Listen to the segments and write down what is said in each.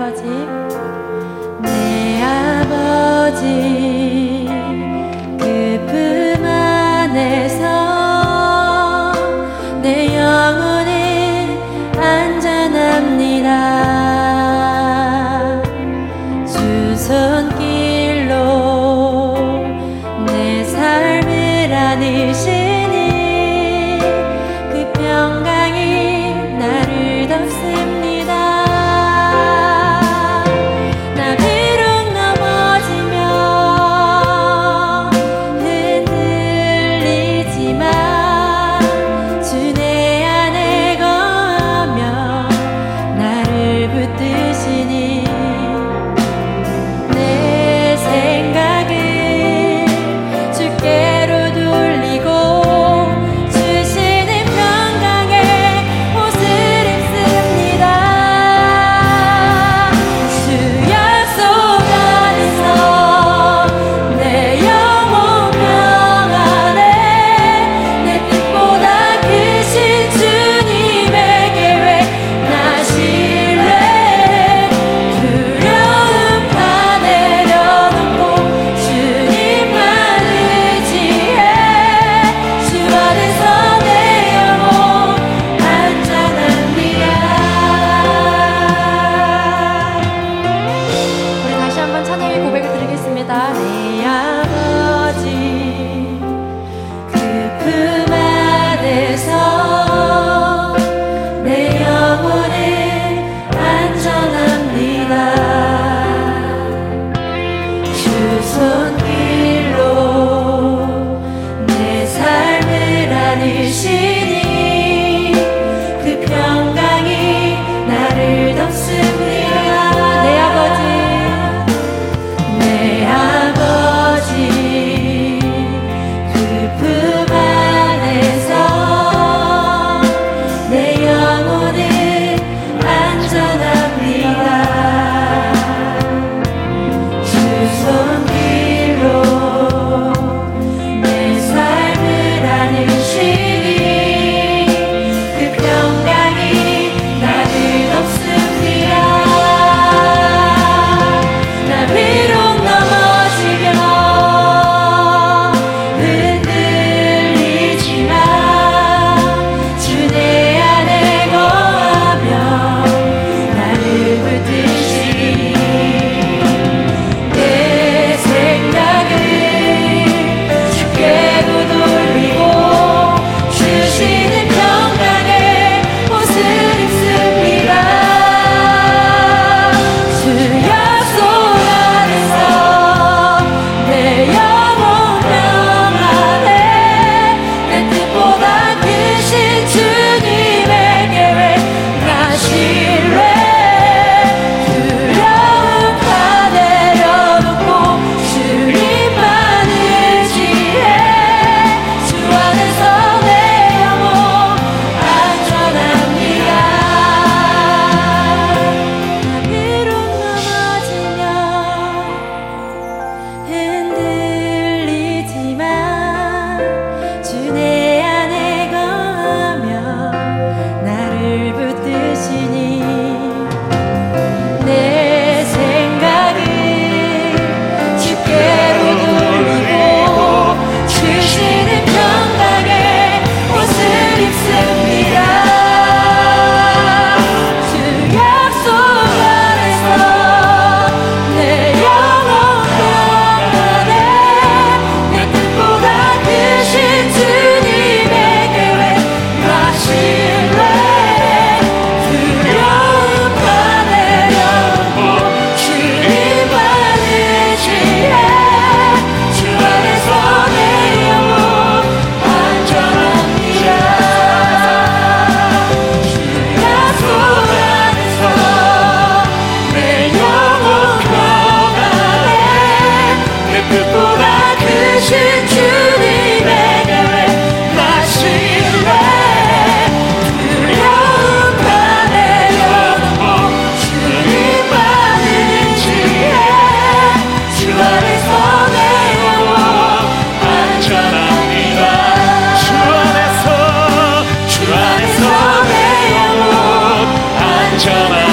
아버지, 내 아버지, 그 품 안에서 내 영혼이 안전합니다. 주 손길로 내 삶을 안으시니 그 평강이 나를 덮습니다. Come on, me,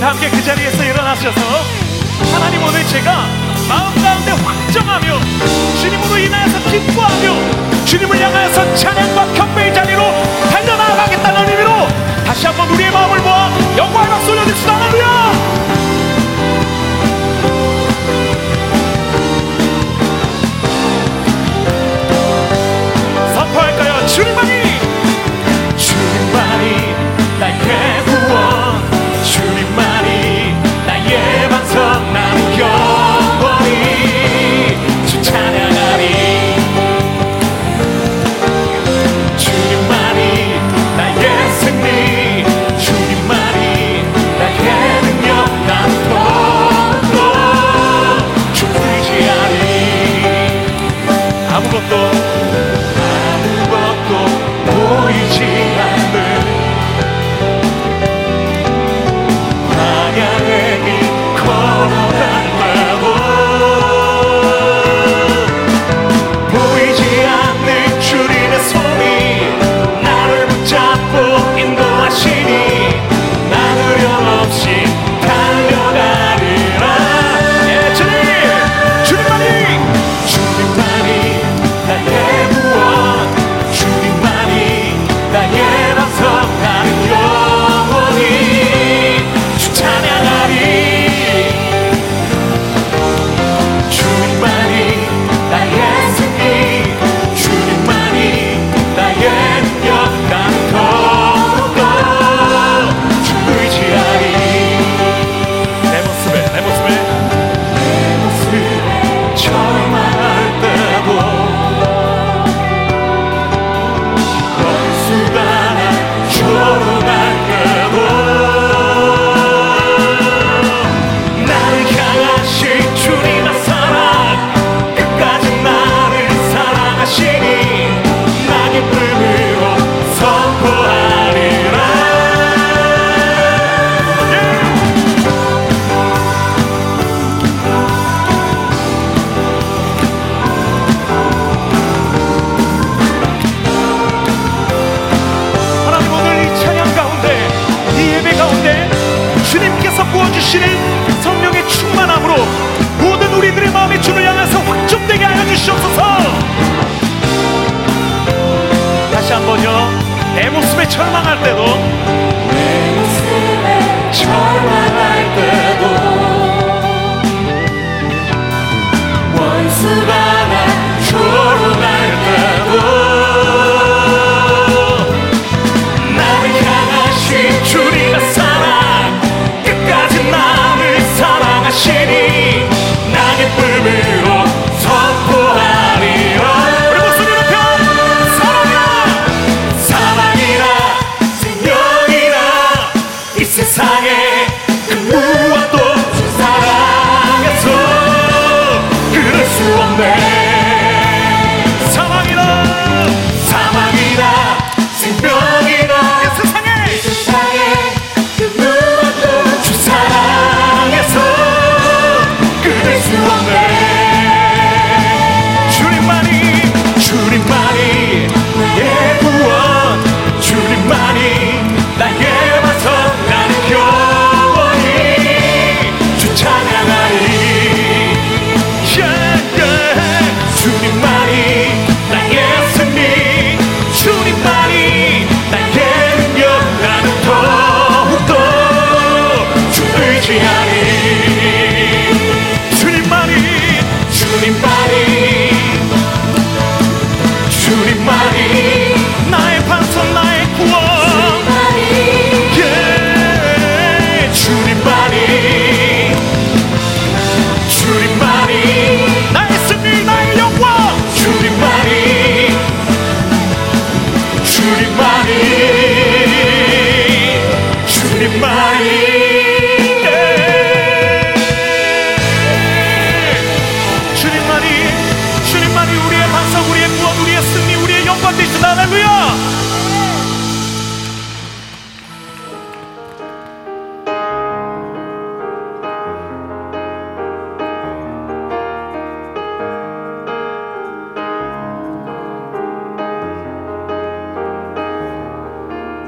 다 함께 그 자리에서 일어나셔서 하나님, 오늘 제가 마음 가운데 확정하며 주님으로 인하여서 기뻐하며 주님을 향하여서 찬양과 경배의 자리로 달려나가겠다는 의미로 다시 한번 우리의 마음을 모아 영광의 박수 올려드립시다. 할렐루야! 선포할까요? 주님만이 나의 구원, 주님만이 나의 반석, 나는 영원히 주 찬양하리. 주님만이 나의 승리, 주님만이 나의 능력, 나는 더욱 주 의지하리. 아무것도 보이지 않는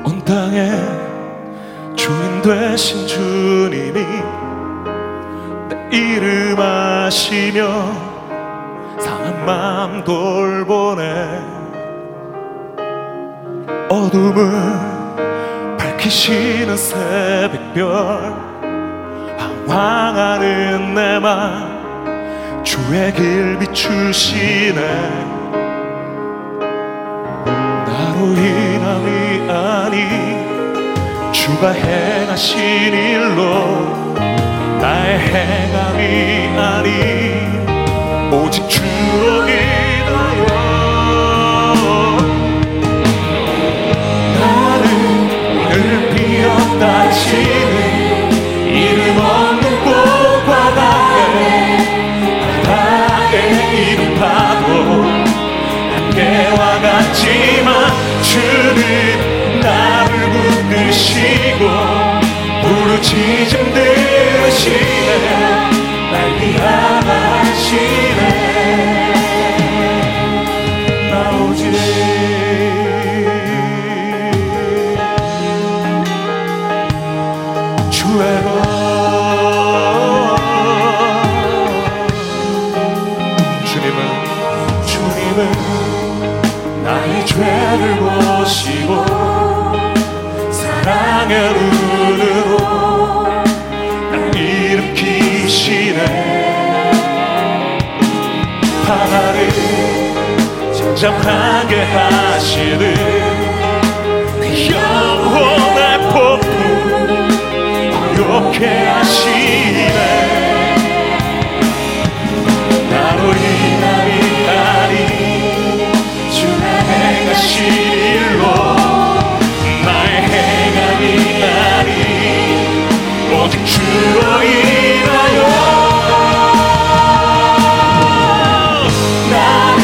온 땅에 주님 되신 주님이 내 이름 아시며 상한 맘 돌보네. 어둠을 밝히시는 새벽별, 방황하는 내 맘 주의 길 비추시네. 나로 인함이 아니 주가 행하신 일로, 나의 행함이 아니 오직 주로 인하여 나를 늘 비었다시는 이름 없는 곳 바다에 이름 파도 한계와 같지만 주는 나를 붙드시고 부르짖음 들으시네. 날 위하시네. 나 오직 죄를 보시고 사랑의 눈으로 날 일으키시네. 바다를 잠잠하게 하시는 그 영혼의 폭풍 고요케 하시네. 나로 인함이 아니 실로 나의 행함이 아니 오직 주로 인하여 나는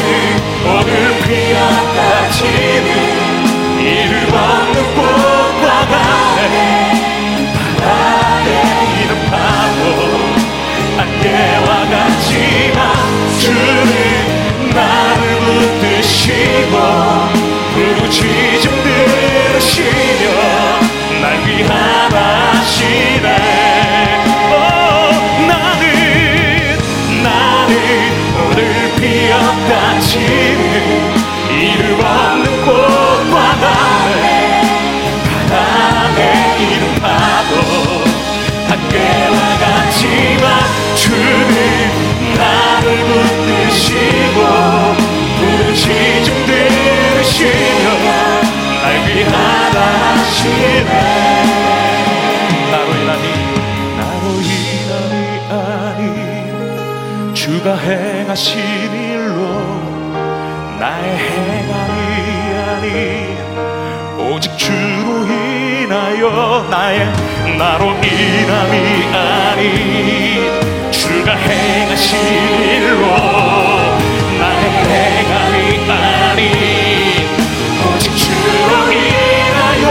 오늘 피어다치는 이를 없는 꽃과 바다에 이름 파고 안개와 같지만 주는 나를 붙드시고 부르짖음 들으시며 날 위하시네. 나는 오늘 피어다치는 이름 없는 꽃 바다에 이름 파도 한계와 같지만 주님 나를 붙드시고 부르짖음 들으시며 날 위하시네. 나로 인함이 아니 주가 행하신 일로, 나의 행함이 아니 오직 주로 인하여 나로 인함이 아니 주가 행하신 일로, 나의 행함이 아니 오직 주로 인하여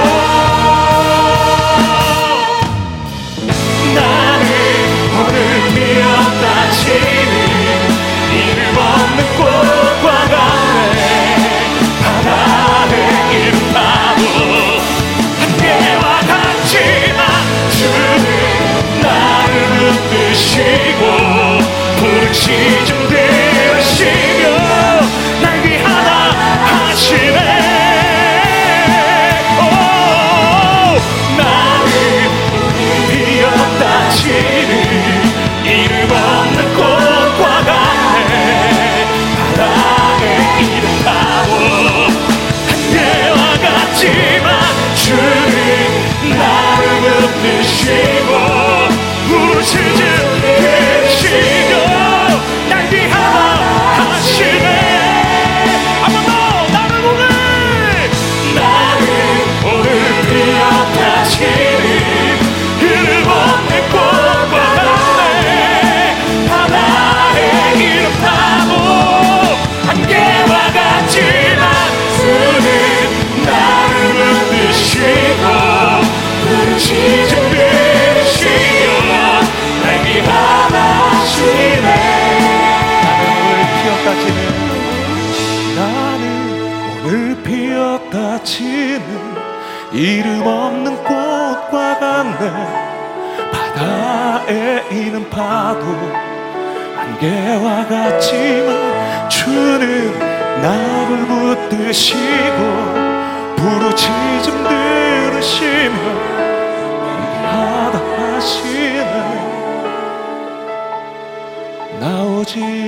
나는 오늘 피어다치는 이름 없는 꽃과 같네. 바다에 이름 파도 한계와 같지만 주는 나를 붙드시고 부르짖음 들으시고 이름 없는 꽃과 같네. 바다에 이름 파도 한계와 같지만 주님 나를 붙드시고 부르짖음 들으시며 날 위하시네. 한번 더. 나를 오늘 피어다치는 이름 없는 꽃과 나는 오늘 피어다치는 이름 없는 꽃과 같네. 이는 파도 안개와 같지만 주는 나를 붙드시고 부르짖음 들으시며 하다 하시네. 나 오직